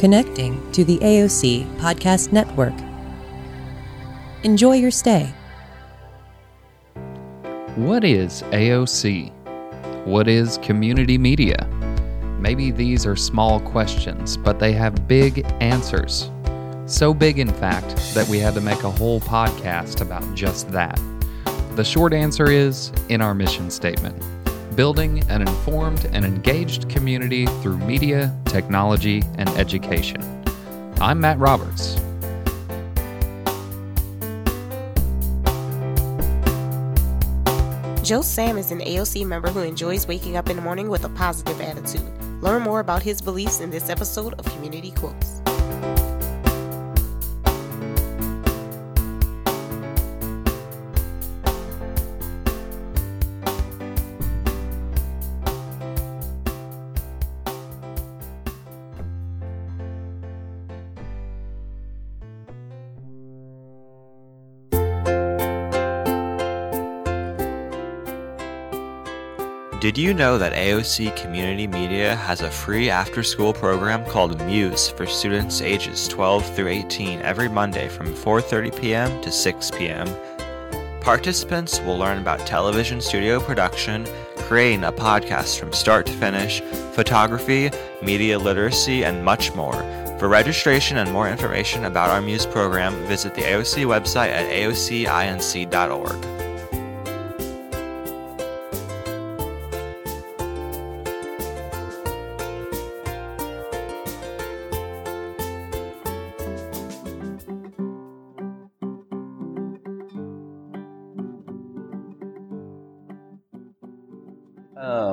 Connecting to the AOC Podcast Network. Enjoy your stay. What is AOC? What is community media? Maybe these are small questions, but they have big answers. So big, in fact, that we had to make a whole podcast about just that. The short answer is in our mission statement: building an informed and engaged community through media, technology, and education. I'm Matt Roberts. Joe Sam is an AOC member who enjoys waking up in the morning with a positive attitude. Learn more about his beliefs in this episode of Community Quotes. Did you know that AOC Community Media has a free after-school program called Muse for students ages 12 through 18 every Monday from 4:30 p.m. to 6 p.m. Participants will learn about television studio production, creating a podcast from start to finish, photography, media literacy, and much more. For registration and more information about our Muse program, visit the AOC website at aocinc.org.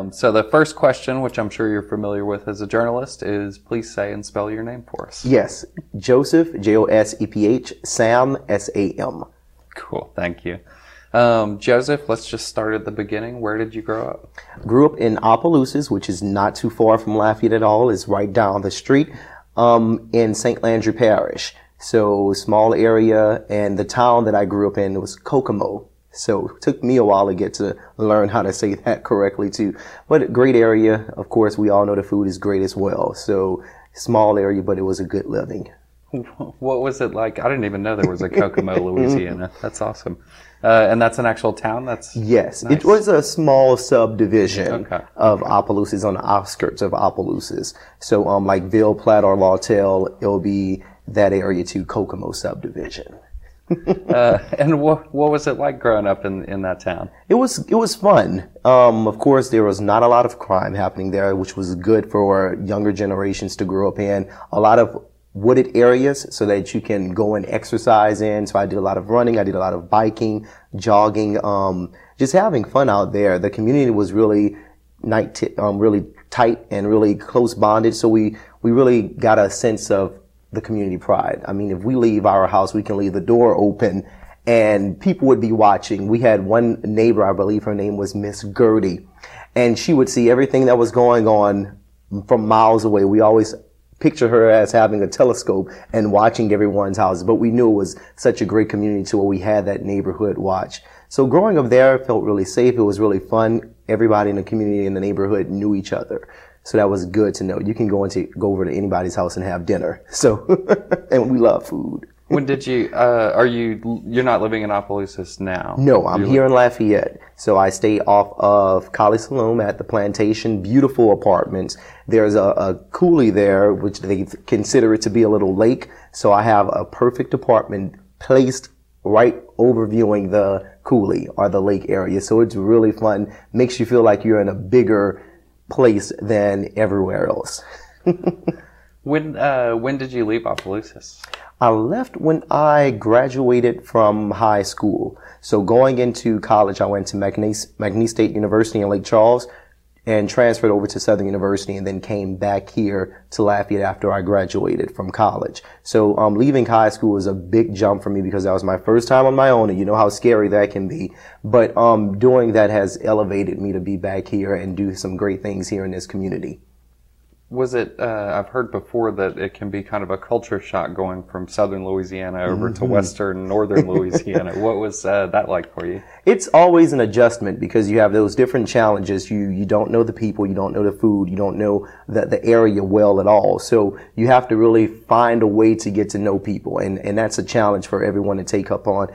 So the first question, which I'm sure you're familiar with as a journalist, is please say and spell your name for us. Yes. Joseph, J-O-S-E-P-H, Sam, S-A-M. Cool. Thank you. Joseph, let's just start at the beginning. Where did you grow up? Grew up in Opelousas, which is not too far from Lafayette at all. It's right down the street in St. Landry Parish. So small area, and the town that I grew up in was Kokomo. So it took me a while to get to learn how to say that correctly too. But a great area. Of course, we all know the food is great as well. So small area, but it was a good living. What was it like? I didn't even know there was a Kokomo, Louisiana. That's awesome. And that's an actual town? That's yes. Nice. It was a small subdivision of Opelousas, on the outskirts of Opelousas. So like Ville Platte or Lawtell, it'll be that area too, Kokomo subdivision. And what was it like growing up in that town? It was fun. Of course, there was not a lot of crime happening there, which was good for younger generations to grow up in. A lot of wooded areas so that you can go and exercise in. So I did a lot of running. I did a lot of biking, jogging, just having fun out there. The community was really tight and really close bonded. So we really got a sense of the community pride. I mean, if we leave our house, we can leave the door open and people would be watching. We had one neighbor, I believe her name was Miss Gertie, and she would see everything that was going on from miles away. We always picture her as having a telescope and watching everyone's house, but we knew it was such a great community to where we had that neighborhood watch. So growing up there felt really safe. It was really fun. Everybody in the community in the neighborhood knew each other. So that was good to know. You can go over to anybody's house and have dinner. So, and we love food. When did you, you're not living in Opelousas now? No, I'm here in Lafayette. So I stay off of Kali Saloum at the Plantation, beautiful apartments. There's a coulee there, which they consider it to be a little lake. So I have a perfect apartment placed right overviewing the coulee or the lake area. So it's really fun. Makes you feel like you're in a bigger place than everywhere else. When did you leave Opelousas? I left when I graduated from high school. So going into college, I went to McNeese State University in Lake Charles and transferred over to Southern University, and then came back here to Lafayette after I graduated from college. So leaving high school was a big jump for me because that was my first time on my own, and you know how scary that can be. But doing that has elevated me to be back here and do some great things here in this community. Was it, I've heard before that it can be kind of a culture shock going from southern Louisiana over to western, northern Louisiana. What was that like for you? It's always an adjustment because you have those different challenges. You don't know the people, you don't know the food, you don't know the area well at all. So you have to really find a way to get to know people, and that's a challenge for everyone to take up on.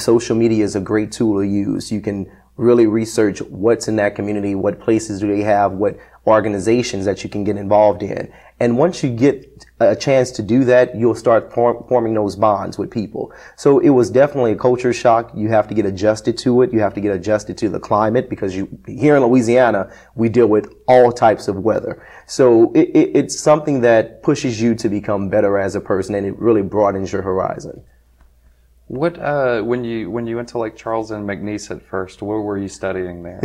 Social media is a great tool to use. You can really research what's in that community, what places do they have, what organizations that you can get involved in. And once you get a chance to do that, you'll start forming those bonds with people. So it was definitely a culture shock. You have to get adjusted to it. You have to get adjusted to the climate because here in Louisiana, we deal with all types of weather. So it's something that pushes you to become better as a person, and it really broadens your horizon. What, when you went to like Charles and McNeese at first, what were you studying there?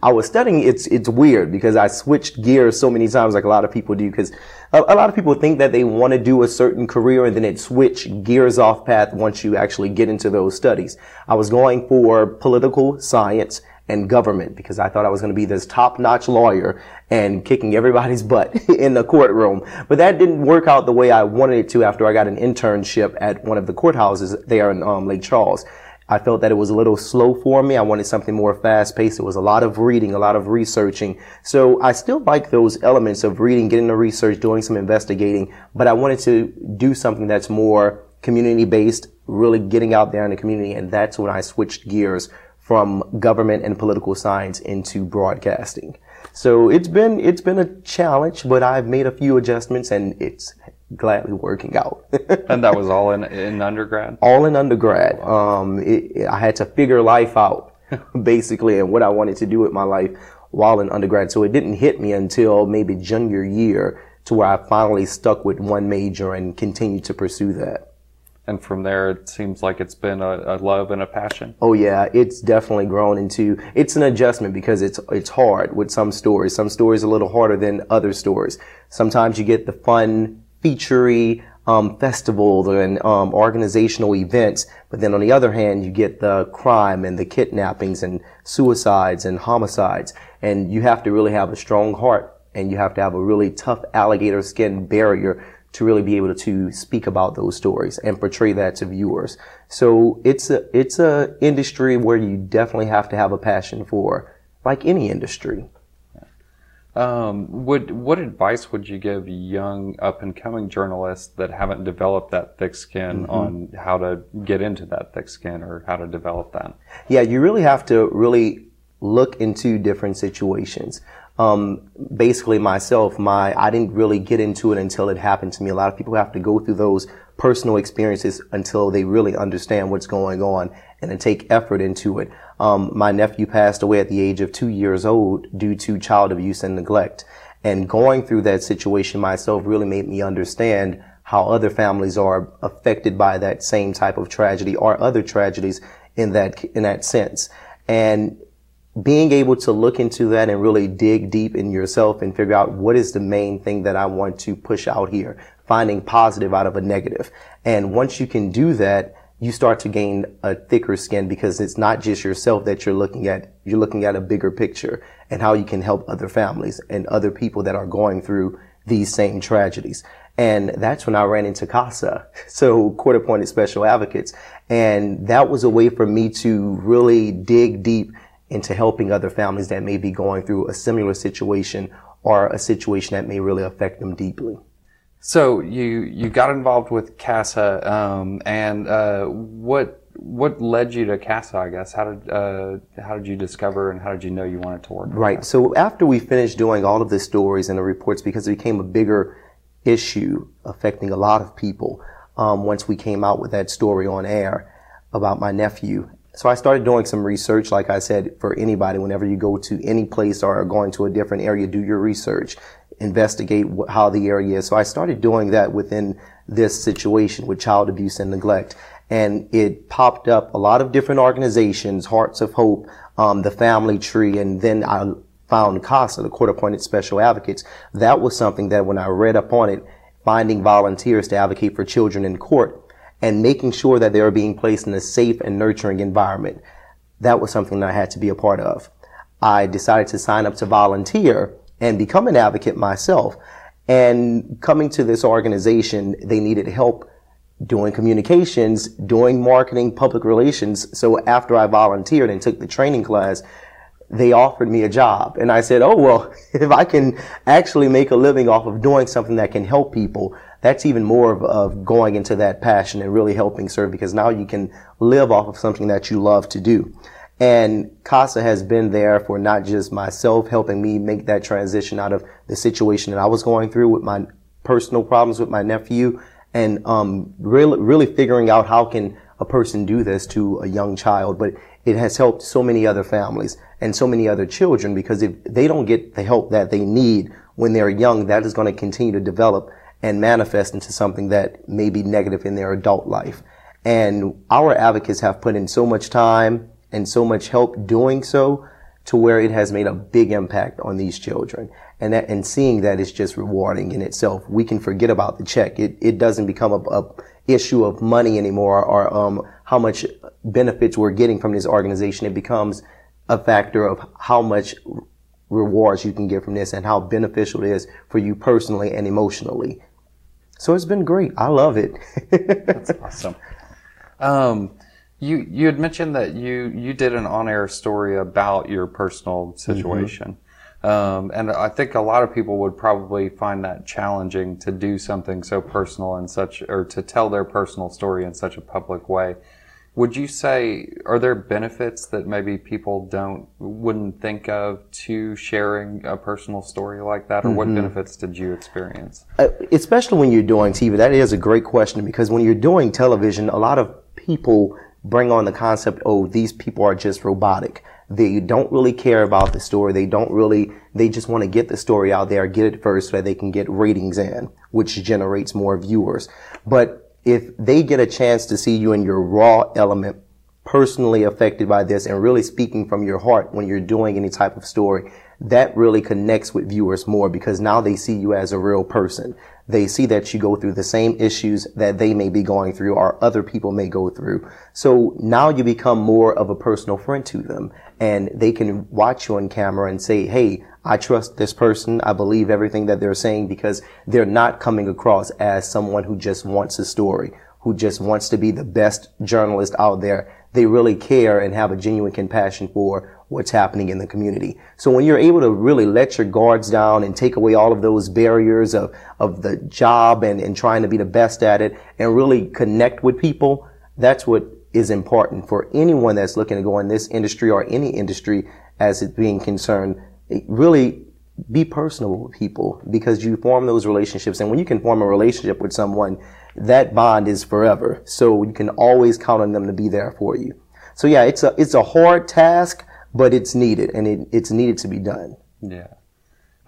I was studying, it's weird because I switched gears so many times like a lot of people do, because a lot of people think that they want to do a certain career and then it switch gears off path once you actually get into those studies. I was going for political science and government because I thought I was going to be this top-notch lawyer and kicking everybody's butt in the courtroom. But that didn't work out the way I wanted it to after I got an internship at one of the courthouses there in Lake Charles. I felt that it was a little slow for me. I wanted something more fast-paced. It was a lot of reading, a lot of researching. So I still like those elements of reading, getting the research, doing some investigating, but I wanted to do something that's more community-based, really getting out there in the community, and that's when I switched gears from government and political science into broadcasting. So it's been a challenge, but I've made a few adjustments and it's gladly working out. And that was all in undergrad? All in undergrad. I had to figure life out basically and what I wanted to do with my life while in undergrad. So it didn't hit me until maybe junior year to where I finally stuck with one major and continued to pursue that. And from there, it seems like it's been a love and a passion. Oh, yeah. It's definitely grown into, it's an adjustment because it's hard with some stories. Some stories are a little harder than other stories. Sometimes you get the fun, featurey, festival and, organizational events. But then on the other hand, you get the crime and the kidnappings and suicides and homicides. And you have to really have a strong heart and you have to have a really tough alligator skin barrier to really be able to speak about those stories and portray that to viewers. So it's a industry where you definitely have to have a passion for, like any industry. What advice would you give young up and coming journalists that haven't developed that thick skin on how to get into that thick skin or how to develop that? Yeah, you really have to really look into different situations. Basically myself, I didn't really get into it until it happened to me. A lot of people have to go through those personal experiences until they really understand what's going on and then take effort into it. My nephew passed away at the age of 2 years old due to child abuse and neglect. And going through that situation myself really made me understand how other families are affected by that same type of tragedy or other tragedies in that sense. And being able to look into that and really dig deep in yourself and figure out what is the main thing that I want to push out here, finding positive out of a negative. And once you can do that, you start to gain a thicker skin because it's not just yourself that you're looking at. You're looking at a bigger picture and how you can help other families and other people that are going through these same tragedies. And that's when I ran into CASA, so Court-Appointed Special Advocates. And that was a way for me to really dig deep into helping other families that may be going through a similar situation or a situation that may really affect them deeply. So you got involved with CASA, and what led you to CASA, I guess? How did you discover and how did you know you wanted to work? Right. That? So after we finished doing all of the stories and the reports, because it became a bigger issue affecting a lot of people, once we came out with that story on air about my nephew. So I started doing some research, like I said, for anybody. Whenever you go to any place or are going to a different area, do your research, investigate how the area is. So I started doing that within this situation with child abuse and neglect. And it popped up a lot of different organizations, Hearts of Hope, the Family Tree, and then I found CASA, the Court-Appointed Special Advocates. That was something that when I read up on it, finding volunteers to advocate for children in court, and making sure that they are being placed in a safe and nurturing environment. That was something that I had to be a part of. I decided to sign up to volunteer and become an advocate myself. And coming to this organization, they needed help doing communications, doing marketing, public relations. So after I volunteered and took the training class, they offered me a job. And I said, oh, well, if I can actually make a living off of doing something that can help people, that's even more of going into that passion and really helping serve, because now you can live off of something that you love to do. And CASA has been there for not just myself, helping me make that transition out of the situation that I was going through with my personal problems with my nephew, and really figuring out how can a person do this to a young child. But it has helped so many other families and so many other children, because if they don't get the help that they need when they're young, that is going to continue to develop and manifest into something that may be negative in their adult life. And our advocates have put in so much time and so much help doing so, to where it has made a big impact on these children. And that, and seeing that is just rewarding in itself. We can forget about the check. It doesn't become a issue of money anymore, or how much benefits we're getting from this organization. It becomes a factor of how much rewards you can get from this and how beneficial it is for you personally and emotionally. So it's been great. I love it. That's awesome. You had mentioned that you did an on-air story about your personal situation. Mm-hmm. And I think a lot of people would probably find that challenging, to do something so personal and such, or to tell their personal story in such a public way. Would you say, are there benefits that maybe people wouldn't think of to sharing a personal story like that? Or mm-hmm. what benefits did you experience? Especially when you're doing TV, that is a great question, because when you're doing television, a lot of people bring on the concept, oh, these people are just robotic. They don't really care about the story. They just want to get the story out there, get it first so that they can get ratings in, which generates more viewers. But if they get a chance to see you in your raw element, personally affected by this and really speaking from your heart when you're doing any type of story, that really connects with viewers more, because now they see you as a real person. They see that you go through the same issues that they may be going through, or other people may go through. So now you become more of a personal friend to them, and they can watch you on camera and say, hey, I trust this person. I believe everything that they're saying, because they're not coming across as someone who just wants a story, who just wants to be the best journalist out there. They really care and have a genuine compassion for what's happening in the community. So when you're able to really let your guards down and take away all of those barriers of the job and trying to be the best at it and really connect with people, that's what is important for anyone that's looking to go in this industry or any industry as it's being concerned. Really be personable with people, because you form those relationships. And when you can form a relationship with someone, that bond is forever. So you can always count on them to be there for you. So yeah, it's a hard task, but it's needed, and it's needed to be done. Yeah.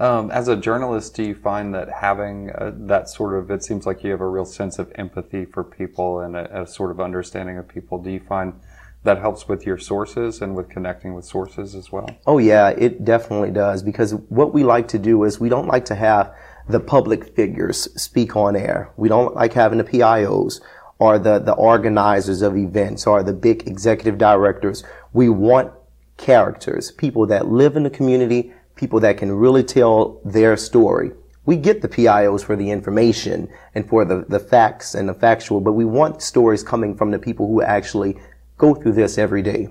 As a journalist, do you find that having that sort of, it seems like you have a real sense of empathy for people and a sort of understanding of people. Do you find that helps with your sources and with connecting with sources as well? Oh yeah, it definitely does, because what we like to do is we don't like to have the public figures speak on air. We don't like having the PIOs or the organizers of events or the big executive directors. We want characters, people that live in the community, people that can really tell their story. We get the PIOs for the information and for the facts and the factual, but we want stories coming from the people who actually go through this every day.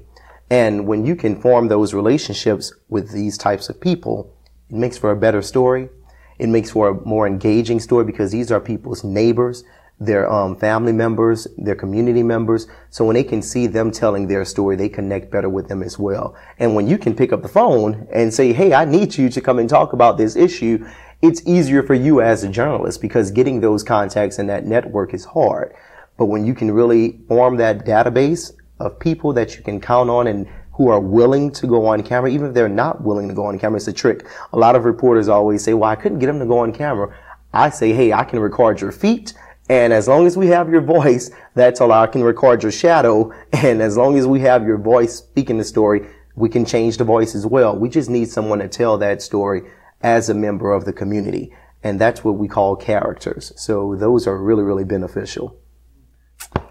And when you can form those relationships with these types of people, it makes for a better story. It makes for a more engaging story, because these are people's neighbors, their family members, their community members. So when they can see them telling their story, they connect better with them as well. And when you can pick up the phone and say, hey, I need you to come and talk about this issue, it's easier for you as a journalist, because getting those contacts and that network is hard. But when you can really form that database of people that you can count on and who are willing to go on camera, even if they're not willing to go on camera. It's a trick. A lot of reporters always say, well, I couldn't get them to go on camera. I say, hey, I can record your feet, and as long as we have your voice, that's all. I can record your shadow, and as long as we have your voice speaking the story, we can change the voice as well. We just need someone to tell that story as a member of the community, and that's what we call characters. So those are really, really beneficial.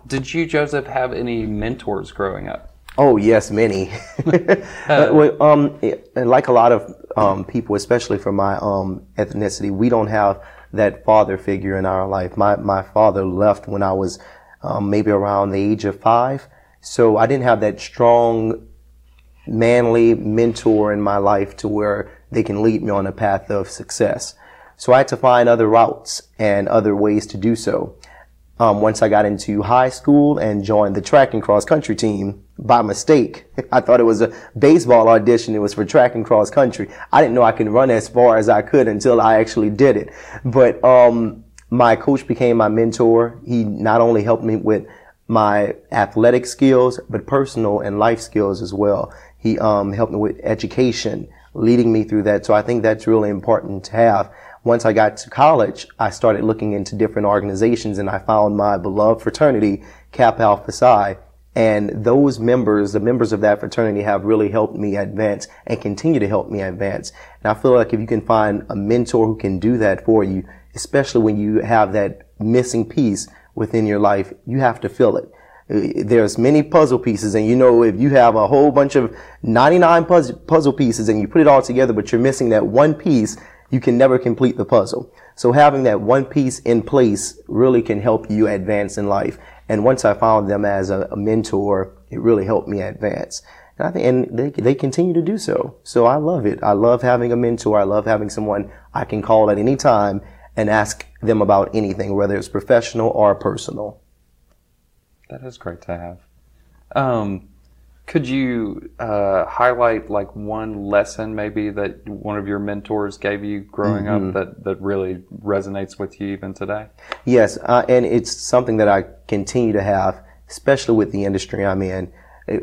Did you, Joseph, have any mentors growing up? Oh, yes, many. Like a lot of people, especially from my ethnicity, we don't have that father figure in our life. My father left when I was maybe around the age of 5. So I didn't have that strong, manly mentor in my life to where they can lead me on a path of success. So I had to find other routes and other ways to do so. Once I got into high school and joined the track and cross country team by mistake. I thought it was a baseball audition. It was for track and cross country. I didn't know I could run as far as I could until I actually did it. But my coach became my mentor. He not only helped me with my athletic skills, but personal and life skills as well. He helped me with education, leading me through that. So I think that's really important to have. Once I got to college, I started looking into different organizations, and I found my beloved fraternity, Kappa Alpha Psi. And those members, the members of that fraternity, have really helped me advance and continue to help me advance. And I feel like if you can find a mentor who can do that for you, especially when you have that missing piece within your life, you have to fill it. There's many puzzle pieces, and you know, if you have a whole bunch of 99 puzzle pieces and you put it all together, but you're missing that one piece, you can never complete the puzzle. So having that one piece in place really can help you advance in life. And once I found them as a mentor, it really helped me advance. And I think, and they continue to do so. So I love it. I love having a mentor. I love having someone I can call at any time and ask them about anything, whether it's professional or personal. That is great to have. Could you highlight like one lesson maybe that one of your mentors gave you growing up that really resonates with you even today? Yes, and it's something that I continue to have, especially with the industry I'm in,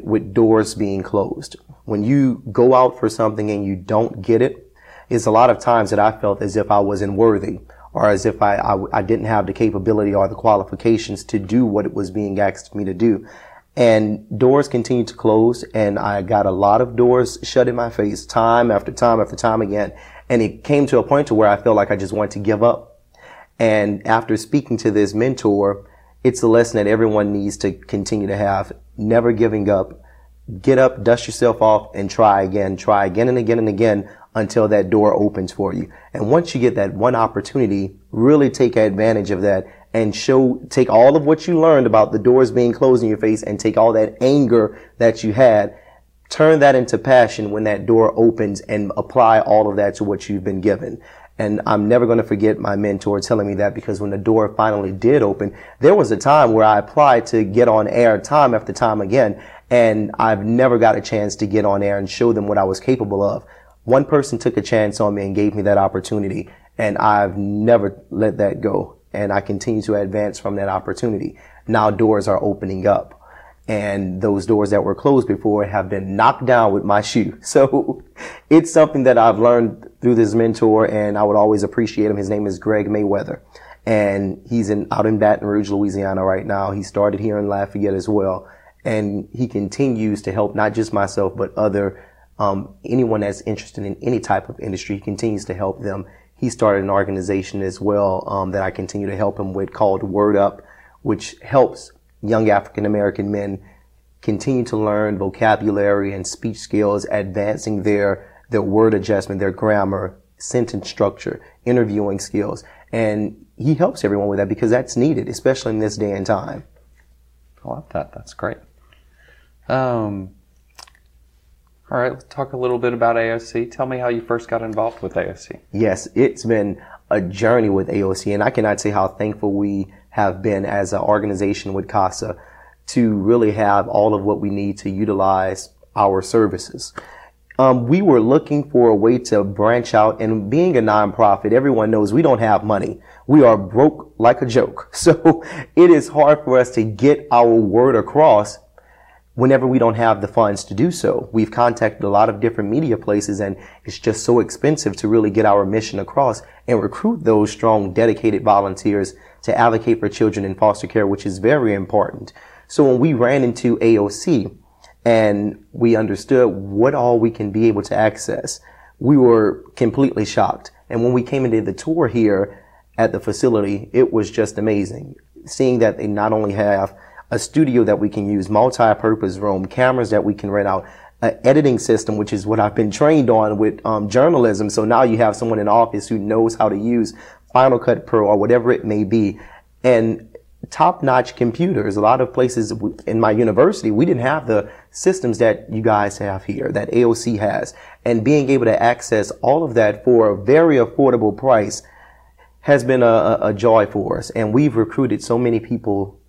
with doors being closed. When you go out for something and you don't get it, it's a lot of times that I felt as if I wasn't worthy, or as if I didn't have the capability or the qualifications to do what it was being asked of me to do. And doors continued to close, and I got a lot of doors shut in my face time after time after time again. And it came to a point to where I felt like I just wanted to give up. And after speaking to this mentor, it's a lesson that everyone needs to continue to have. Never giving up. Get up, dust yourself off, and try again and again and again until that door opens for you. And once you get that one opportunity, really take advantage of that. And take all of what you learned about the doors being closed in your face, and take all that anger that you had, turn that into passion when that door opens, and apply all of that to what you've been given. And I'm never going to forget my mentor telling me that, because when the door finally did open, there was a time where I applied to get on air time after time again, and I've never got a chance to get on air and show them what I was capable of. One person took a chance on me and gave me that opportunity, and I've never let that go. And I continue to advance from that opportunity. Now doors are opening up, and those doors that were closed before have been knocked down with my shoe. So it's something that I've learned through this mentor, and I would always appreciate him. His name is Greg Mayweather, and he's out in Baton Rouge, Louisiana right now. He started here in Lafayette as well, and he continues to help not just myself, but other anyone that's interested in any type of industry. He continues to help them. He started an organization as well that I continue to help him with, called Word Up, which helps young African-American men continue to learn vocabulary and speech skills, advancing their word adjustment, their grammar, sentence structure, interviewing skills. And he helps everyone with that because that's needed, especially in this day and time. I love that. That's great. All right, let's talk a little bit about AOC. Tell me how you first got involved with AOC. Yes, it's been a journey with AOC, and I cannot say how thankful we have been as an organization with CASA to really have all of what we need to utilize our services. We were looking for a way to branch out, and being a nonprofit, everyone knows we don't have money. We are broke like a joke. So it is hard for us to get our word across whenever we don't have the funds to do so. We've contacted a lot of different media places, and it's just so expensive to really get our mission across and recruit those strong, dedicated volunteers to advocate for children in foster care, which is very important. So when we ran into AOC and we understood what all we can be able to access, we were completely shocked. And when we came and did the tour here at the facility, it was just amazing, seeing that they not only have a studio that we can use, multi-purpose room, cameras that we can rent out, an editing system, which is what I've been trained on with journalism. So now you have someone in office who knows how to use Final Cut Pro or whatever it may be, and top-notch computers. A lot of places in my university, we didn't have the systems that you guys have here, that AOC has. And being able to access all of that for a very affordable price has been a joy for us. And we've recruited so many people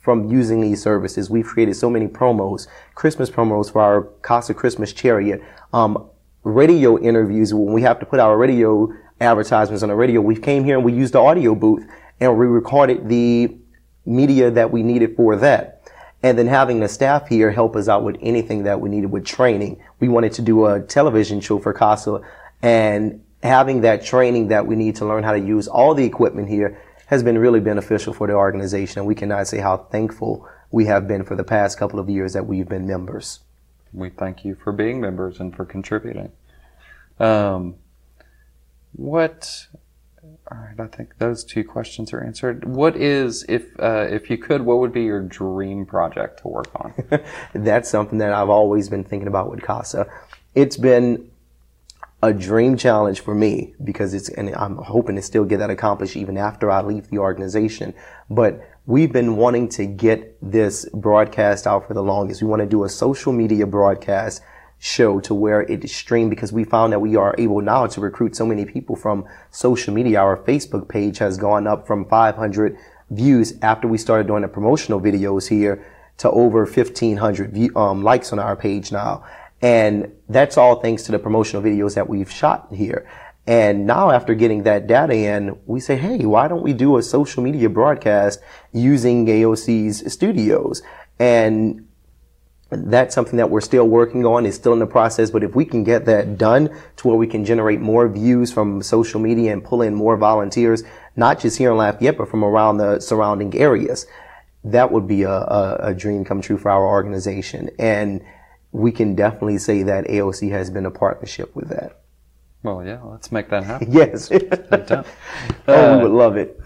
from using these services. We've created so many promos, Christmas promos for our CASA Christmas Chariot, radio interviews. When we have to put our radio advertisements on the radio, we came here and we used the audio booth and we recorded the media that we needed for that. And then having the staff here help us out with anything that we needed with training. We wanted to do a television show for CASA, and having that training that we need to learn how to use all the equipment here has been really beneficial for the organization, and we cannot say how thankful we have been for the past couple of years that we've been members. We thank you for being members and for contributing. All right, I think those two questions are answered. What is, if you could, what would be your dream project to work on? That's something that I've always been thinking about with CASA. It's been a dream challenge for me because and I'm hoping to still get that accomplished even after I leave the organization. But we've been wanting to get this broadcast out for the longest. We want to do a social media broadcast show to where it is streamed, because we found that we are able now to recruit so many people from social media. Our Facebook page has gone up from 500 views after we started doing the promotional videos here to over 1,500 likes on our page now. And that's all thanks to the promotional videos that we've shot here. And now after getting that data in, we say, hey, why don't we do a social media broadcast using AOC's studios? And that's something that we're still working on. It's still in the process. But if we can get that done to where we can generate more views from social media and pull in more volunteers, not just here in Lafayette, but from around the surrounding areas, that would be a dream come true for our organization. And we can definitely say that AOC has been a partnership with that. Well, yeah, let's make that happen. Yes. We would love it.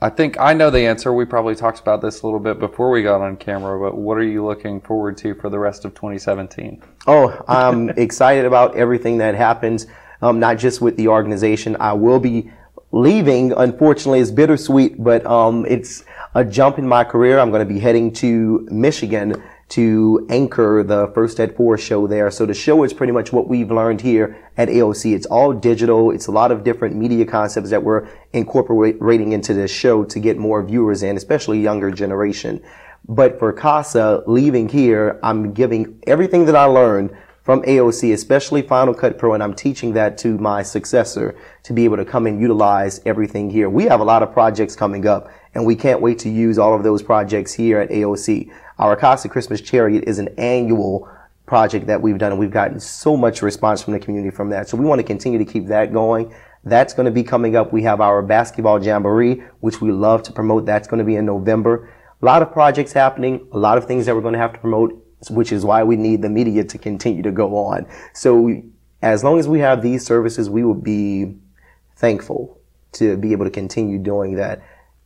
I think I know the answer. We probably talked about this a little bit before we got on camera, but what are you looking forward to for the rest of 2017? Oh, I'm excited about everything that happens, not just with the organization. I will be leaving. Unfortunately, it's bittersweet, but it's a jump in my career. I'm going to be heading to Michigan to anchor the First at Four show there. So the show is pretty much what we've learned here at AOC. It's all digital. It's a lot of different media concepts that we're incorporating into this show to get more viewers in, especially younger generation. But for CASA, leaving here, I'm giving everything that I learned from AOC, especially Final Cut Pro, and I'm teaching that to my successor to be able to come and utilize everything here. We have a lot of projects coming up, and we can't wait to use all of those projects here at AOC. Our CASA Christmas Chariot is an annual project that we've done, and we've gotten so much response from the community from that. So we want to continue to keep that going. That's going to be coming up. We have our basketball jamboree, which we love to promote. That's going to be in November. A lot of projects happening, a lot of things that we're going to have to promote, which is why we need the media to continue to go on. So as long as we have these services, we will be thankful to be able to continue doing that.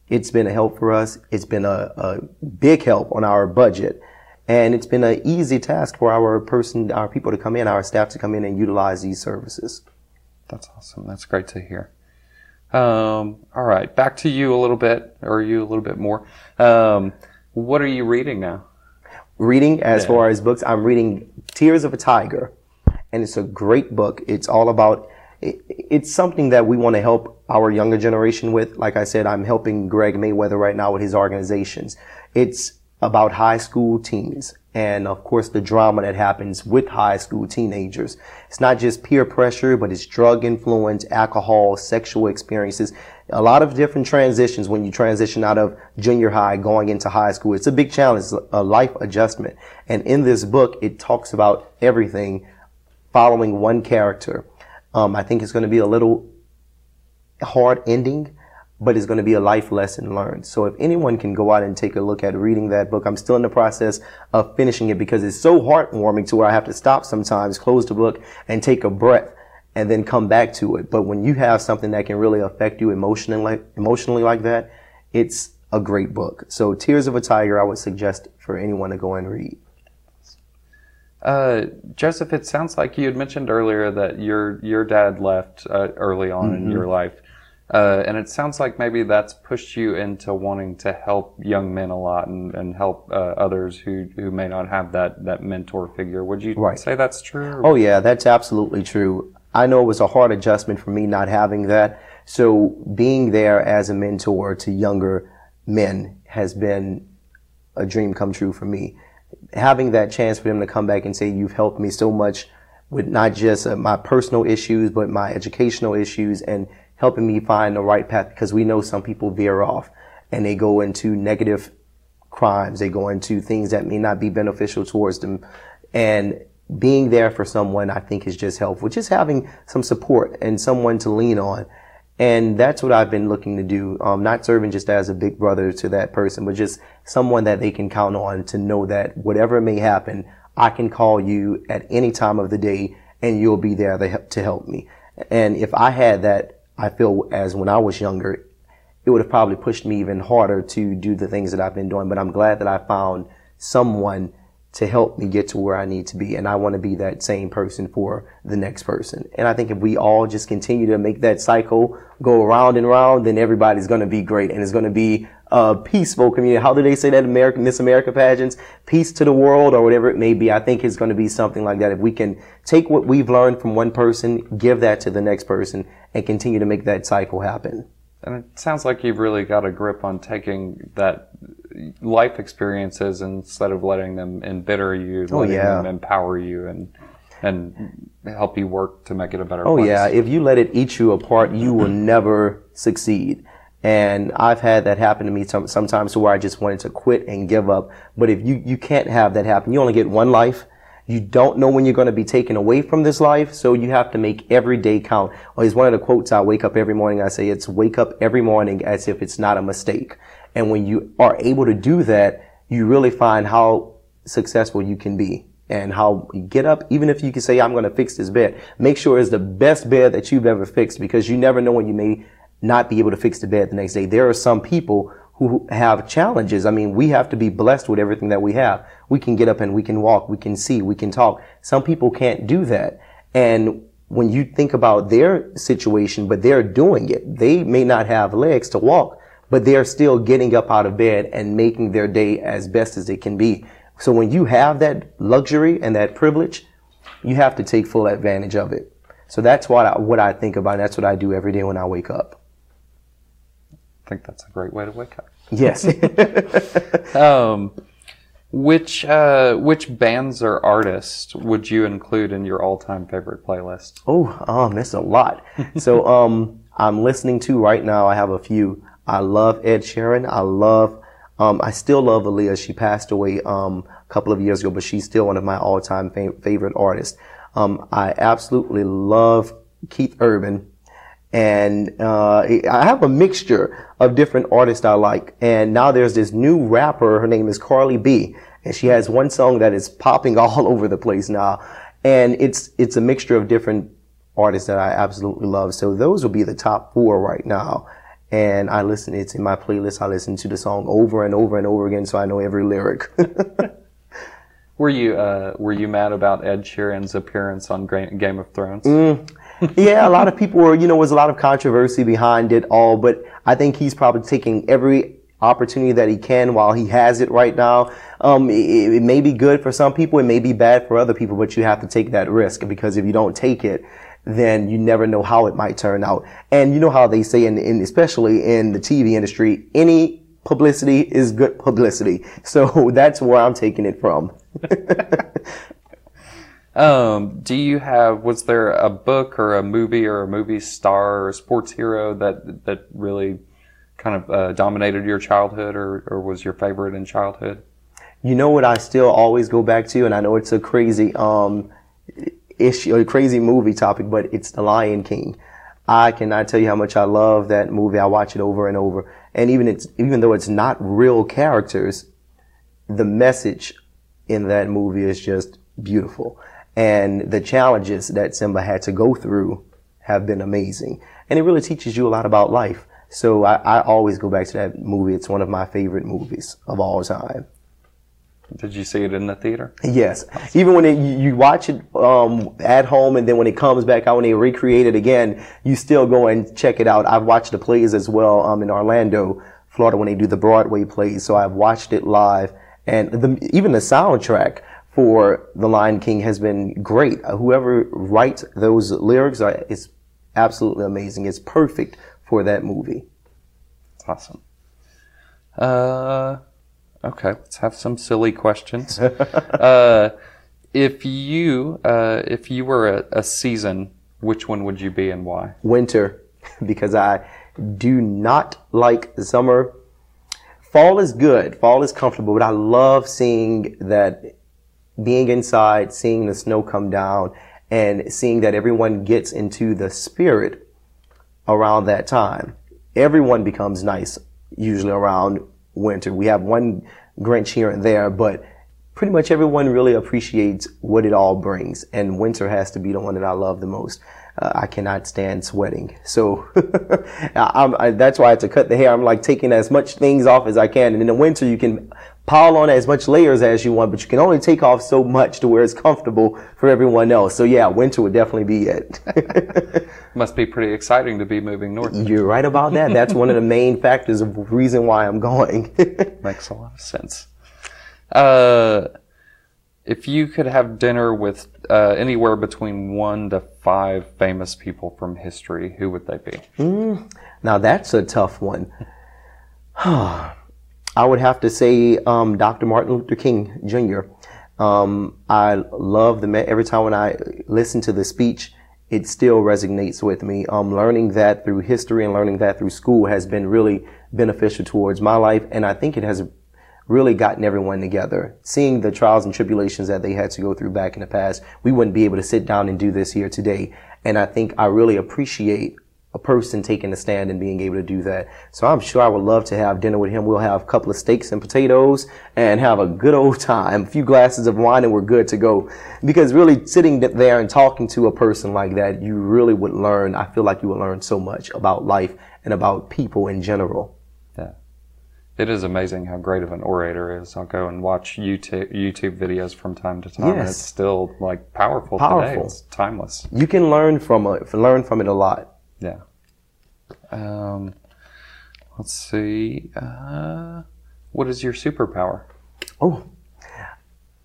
It's been a help for us. It's been a big help on our budget. And it's been an easy task for our people to come in, our staff to come in and utilize these services. That's awesome. That's great to hear. All right. Back to you a little bit, or you a little bit more. What are you reading now? Reading, as far as books, I'm reading Tears of a Tiger, and it's a great book. It's all about, it's something that we want to help our younger generation with. Like I said, I'm helping Greg Mayweather right now with his organizations. It's about high school teens and, of course, the drama that happens with high school teenagers. It's not just peer pressure, but it's drug influence, alcohol, sexual experiences, a lot of different transitions when you transition out of junior high going into high school. It's a big challenge, a life adjustment. And in this book, it talks about everything following one character. I think it's going to be a little hard ending, but it's going to be a life lesson learned. So if anyone can go out and take a look at reading that book, I'm still in the process of finishing it because it's so heartwarming to where I have to stop sometimes, close the book, and take a breath, and then come back to it. But when you have something that can really affect you emotionally like that, it's a great book. So Tears of a Tiger, I would suggest for anyone to go and read. Joseph, it sounds like you had mentioned earlier that your dad left early on in your life. And it sounds like maybe that's pushed you into wanting to help young men a lot and help others who may not have that mentor figure. Would you say that's true? Oh, yeah, that's absolutely true. I know it was a hard adjustment for me not having that. So being there as a mentor to younger men has been a dream come true for me. Having that chance for them to come back and say, you've helped me so much with not just my personal issues, but my educational issues, and helping me find the right path, because we know some people veer off and they go into negative crimes. They go into things that may not be beneficial towards them. And being there for someone, I think, is just helpful. Just having some support and someone to lean on. And that's what I've been looking to do. Not serving just as a big brother to that person, but just someone that they can count on to know that whatever may happen, I can call you at any time of the day and you'll be there to help me. And if I had that, I feel as when I was younger, it would have probably pushed me even harder to do the things that I've been doing. But I'm glad that I found someone to help me get to where I need to be. And I want to be that same person for the next person. And I think if we all just continue to make that cycle go around and around, then everybody's going to be great. And it's going to be a peaceful community. How do they say that in Miss America pageants? Peace to the world, or whatever it may be. I think it's going to be something like that. If we can take what we've learned from one person, give that to the next person, and continue to make that cycle happen. And it sounds like you've really got a grip on taking that life experiences instead of letting them embitter you, letting them empower you and help you work to make it a better place. Oh, yeah. If you let it eat you apart, you will never succeed. And I've had that happen to me sometimes to where I just wanted to quit and give up. But if you can't have that happen, you only get one life. You don't know when you're going to be taken away from this life, so you have to make every day count. It's one of the quotes I wake up every morning. I say, it's wake up every morning as if it's not a mistake. And when you are able to do that, you really find how successful you can be and how you get up. Even if you can say, I'm going to fix this bed, make sure it's the best bed that you've ever fixed, because you never know when you may not be able to fix the bed the next day. There are some people who have challenges. I mean, we have to be blessed with everything that we have. We can get up and we can walk, we can see, we can talk. Some people can't do that. And when you think about their situation, but they're doing it, they may not have legs to walk, but they're still getting up out of bed and making their day as best as it can be. So when you have that luxury and that privilege, you have to take full advantage of it. So that's what I think about, and that's what I do every day when I wake up. I think that's a great way to wake up. Yes. Which bands or artists would you include in your all-time favorite playlist? That's a lot. So I'm listening to right now, I have a few. I love Ed Sheeran. I still love Aaliyah. She passed away a couple of years ago, but she's still one of my all-time favorite artists. I absolutely love Keith Urban. And I have a mixture of different artists I like. And now there's this new rapper. Her name is Carly B. And she has one song that is popping all over the place now. And it's a mixture of different artists that I absolutely love. So those will be the top four right now. And it's in my playlist. I listen to the song over and over and over again, so I know every lyric. Were you mad about Ed Sheeran's appearance on Game of Thrones? Yeah, a lot of people were, was a lot of controversy behind it all, but I think he's probably taking every opportunity that he can while he has it right now. It may be good for some people, it may be bad for other people, but you have to take that risk, because if you don't take it, then you never know how it might turn out. And you know how they say, especially in the TV industry, any publicity is good publicity. So that's where I'm taking it from. Was there a book or a movie or a movie star or a sports hero that really kind of dominated your childhood or was your favorite in childhood? You know what I still always go back to, and I know it's a crazy issue, a crazy movie topic, but it's The Lion King. I cannot tell you how much I love that movie. I watch it over and over. And even though it's not real characters, the message in that movie is just beautiful. And the challenges that Simba had to go through have been amazing. And it really teaches you a lot about life. So I always go back to that movie. It's one of my favorite movies of all time. Did you see it in the theater? Yes. Awesome. Even when you watch it at home, and then when it comes back out, when they recreate it again, you still go and check it out. I've watched the plays as well in Orlando, Florida, when they do the Broadway plays. So I've watched it live. And even the soundtrack for The Lion King has been great. Whoever writes those lyrics, it's absolutely amazing. It's perfect for that movie. Awesome. Okay, let's have some silly questions. If you were a season, which one would you be and why? Winter, because I do not like summer. Fall is good. Fall is comfortable, but I love seeing that, being inside, seeing the snow come down, and seeing that everyone gets into the spirit around that time. Everyone becomes nice usually around winter. We have one Grinch here and there, but pretty much everyone really appreciates what it all brings. And winter has to be the one that I love the most. I cannot stand sweating. So that's why I had to cut the hair. I'm like taking as much things off as I can. And in the winter, you can pile on as much layers as you want, but you can only take off so much to where it's comfortable for everyone else. So yeah, winter would definitely be it. Must be pretty exciting to be moving north. You're right about that. That's one of the main factors of reason why I'm going. Makes a lot of sense. If you could have dinner with anywhere between 1 to 5 famous people from history, who would they be? Now that's a tough one. I would have to say Dr. Martin Luther King Jr. I love the man. Every time when I listen to the speech, it still resonates with me. Learning that through history and learning that through school has been really beneficial towards my life, and I think it has really gotten everyone together. Seeing the trials and tribulations that they had to go through back in the past, we wouldn't be able to sit down and do this here today. And I think I really appreciate a person taking a stand and being able to do that. So I'm sure I would love to have dinner with him. We'll have a couple of steaks and potatoes and have a good old time, a few glasses of wine, and we're good to go. Because really sitting there and talking to a person like that, you really would learn. I feel like you would learn so much about life and about people in general. It is amazing how great of an orator is. I'll go and watch YouTube videos from time to time. Yes. And it's still like powerful today. It's timeless. You can learn from it a lot. Yeah. Let's see. What is your superpower? Oh,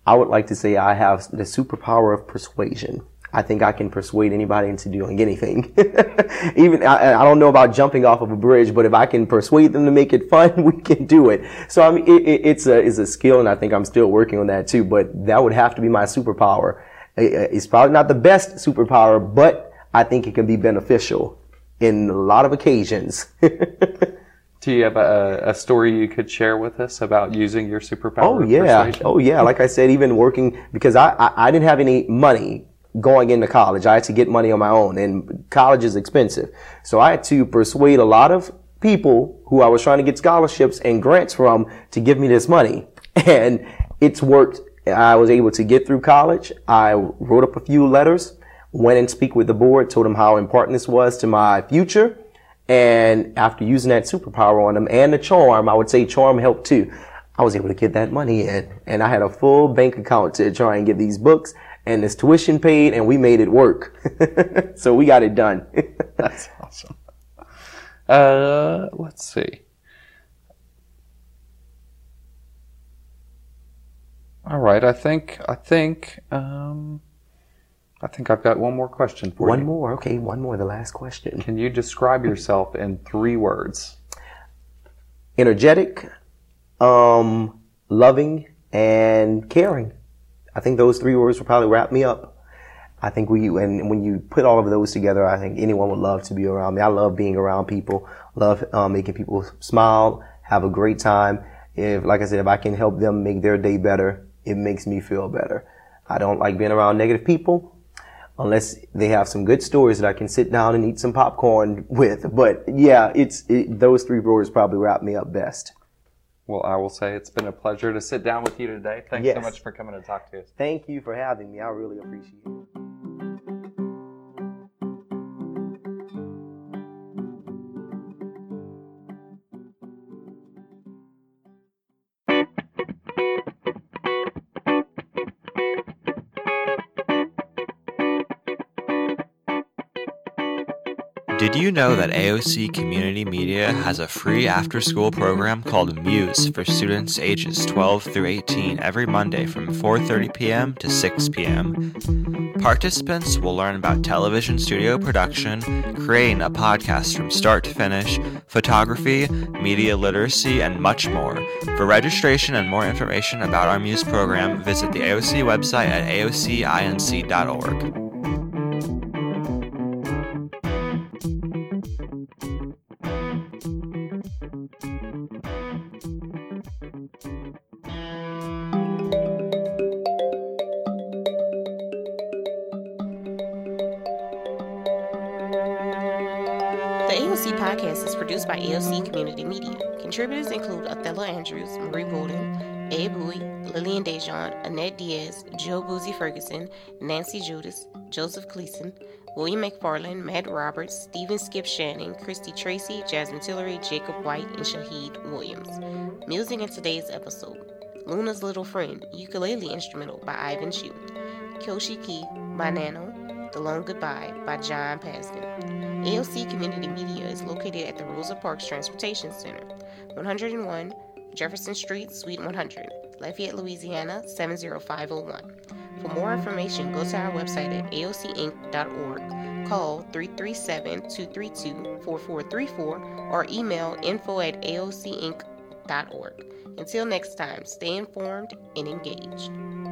I would like to say I have the superpower of persuasion. I think I can persuade anybody into doing anything. Even I don't know about jumping off of a bridge, but if I can persuade them to make it fun, we can do it. So I mean, it's a skill, and I think I'm still working on that too. But that would have to be my superpower. It's probably not the best superpower, but I think it can be beneficial in a lot of occasions. Do you have a story you could share with us about using your superpower? Oh yeah. Like I said, even working, because I didn't have any money. Going into college, I had to get money on my own, and college is expensive. So I had to persuade a lot of people who I was trying to get scholarships and grants from to give me this money. And it's worked. I was able to get through college. I wrote up a few letters, went and speak with the board, told them how important this was to my future. And after using that superpower on them and the charm, I would say charm helped too. I was able to get that money in, and I had a full bank account to try and get these books and this tuition paid, and we made it work. So we got it done. That's awesome. Let's see. All right, I think I've got one more question for you. One more, okay, the last question. Can you describe yourself in 3 words? Energetic, loving, and caring. I think those 3 words will probably wrap me up. I think when you put all of those together, I think anyone would love to be around me. I love being around people, love making people smile, have a great time. Like I said, if I can help them make their day better, it makes me feel better. I don't like being around negative people unless they have some good stories that I can sit down and eat some popcorn with. But yeah, those 3 words probably wrap me up best. Well, I will say it's been a pleasure to sit down with you today. Thanks so much for coming and talk to us. Thank you for having me. I really appreciate it. Did you know that AOC Community Media has a free after-school program called Muse for students ages 12 through 18 every Monday from 4:30 p.m. to 6 p.m.? Participants will learn about television studio production, creating a podcast from start to finish, photography, media literacy, and much more. For registration and more information about our Muse program, visit the AOC website at aocinc.org. By AOC Community Media. Contributors include Othello Andrews, Marie Bolden, Abe Bowie, Lillian Dejean, Annette Diaz, Joe Boozy Ferguson, Nancy Judas, Joseph Cleason, William McFarland, Matt Roberts, Stephen Skip Shannon, Christy Tracy, Jasmine Tillery, Jacob White, and Shaheed Williams. Music in today's episode: Luna's Little Friend, Ukulele Instrumental by Ivan Chu, Kyoshi Ki by Nano, The Long Goodbye by John Pasden. AOC Community Media is located at the Rosa Parks Transportation Center, 101 Jefferson Street, Suite 100, Lafayette, Louisiana, 70501. For more information, go to our website at aocinc.org, call 337-232-4434, or email info@aocinc.org. Until next time, stay informed and engaged.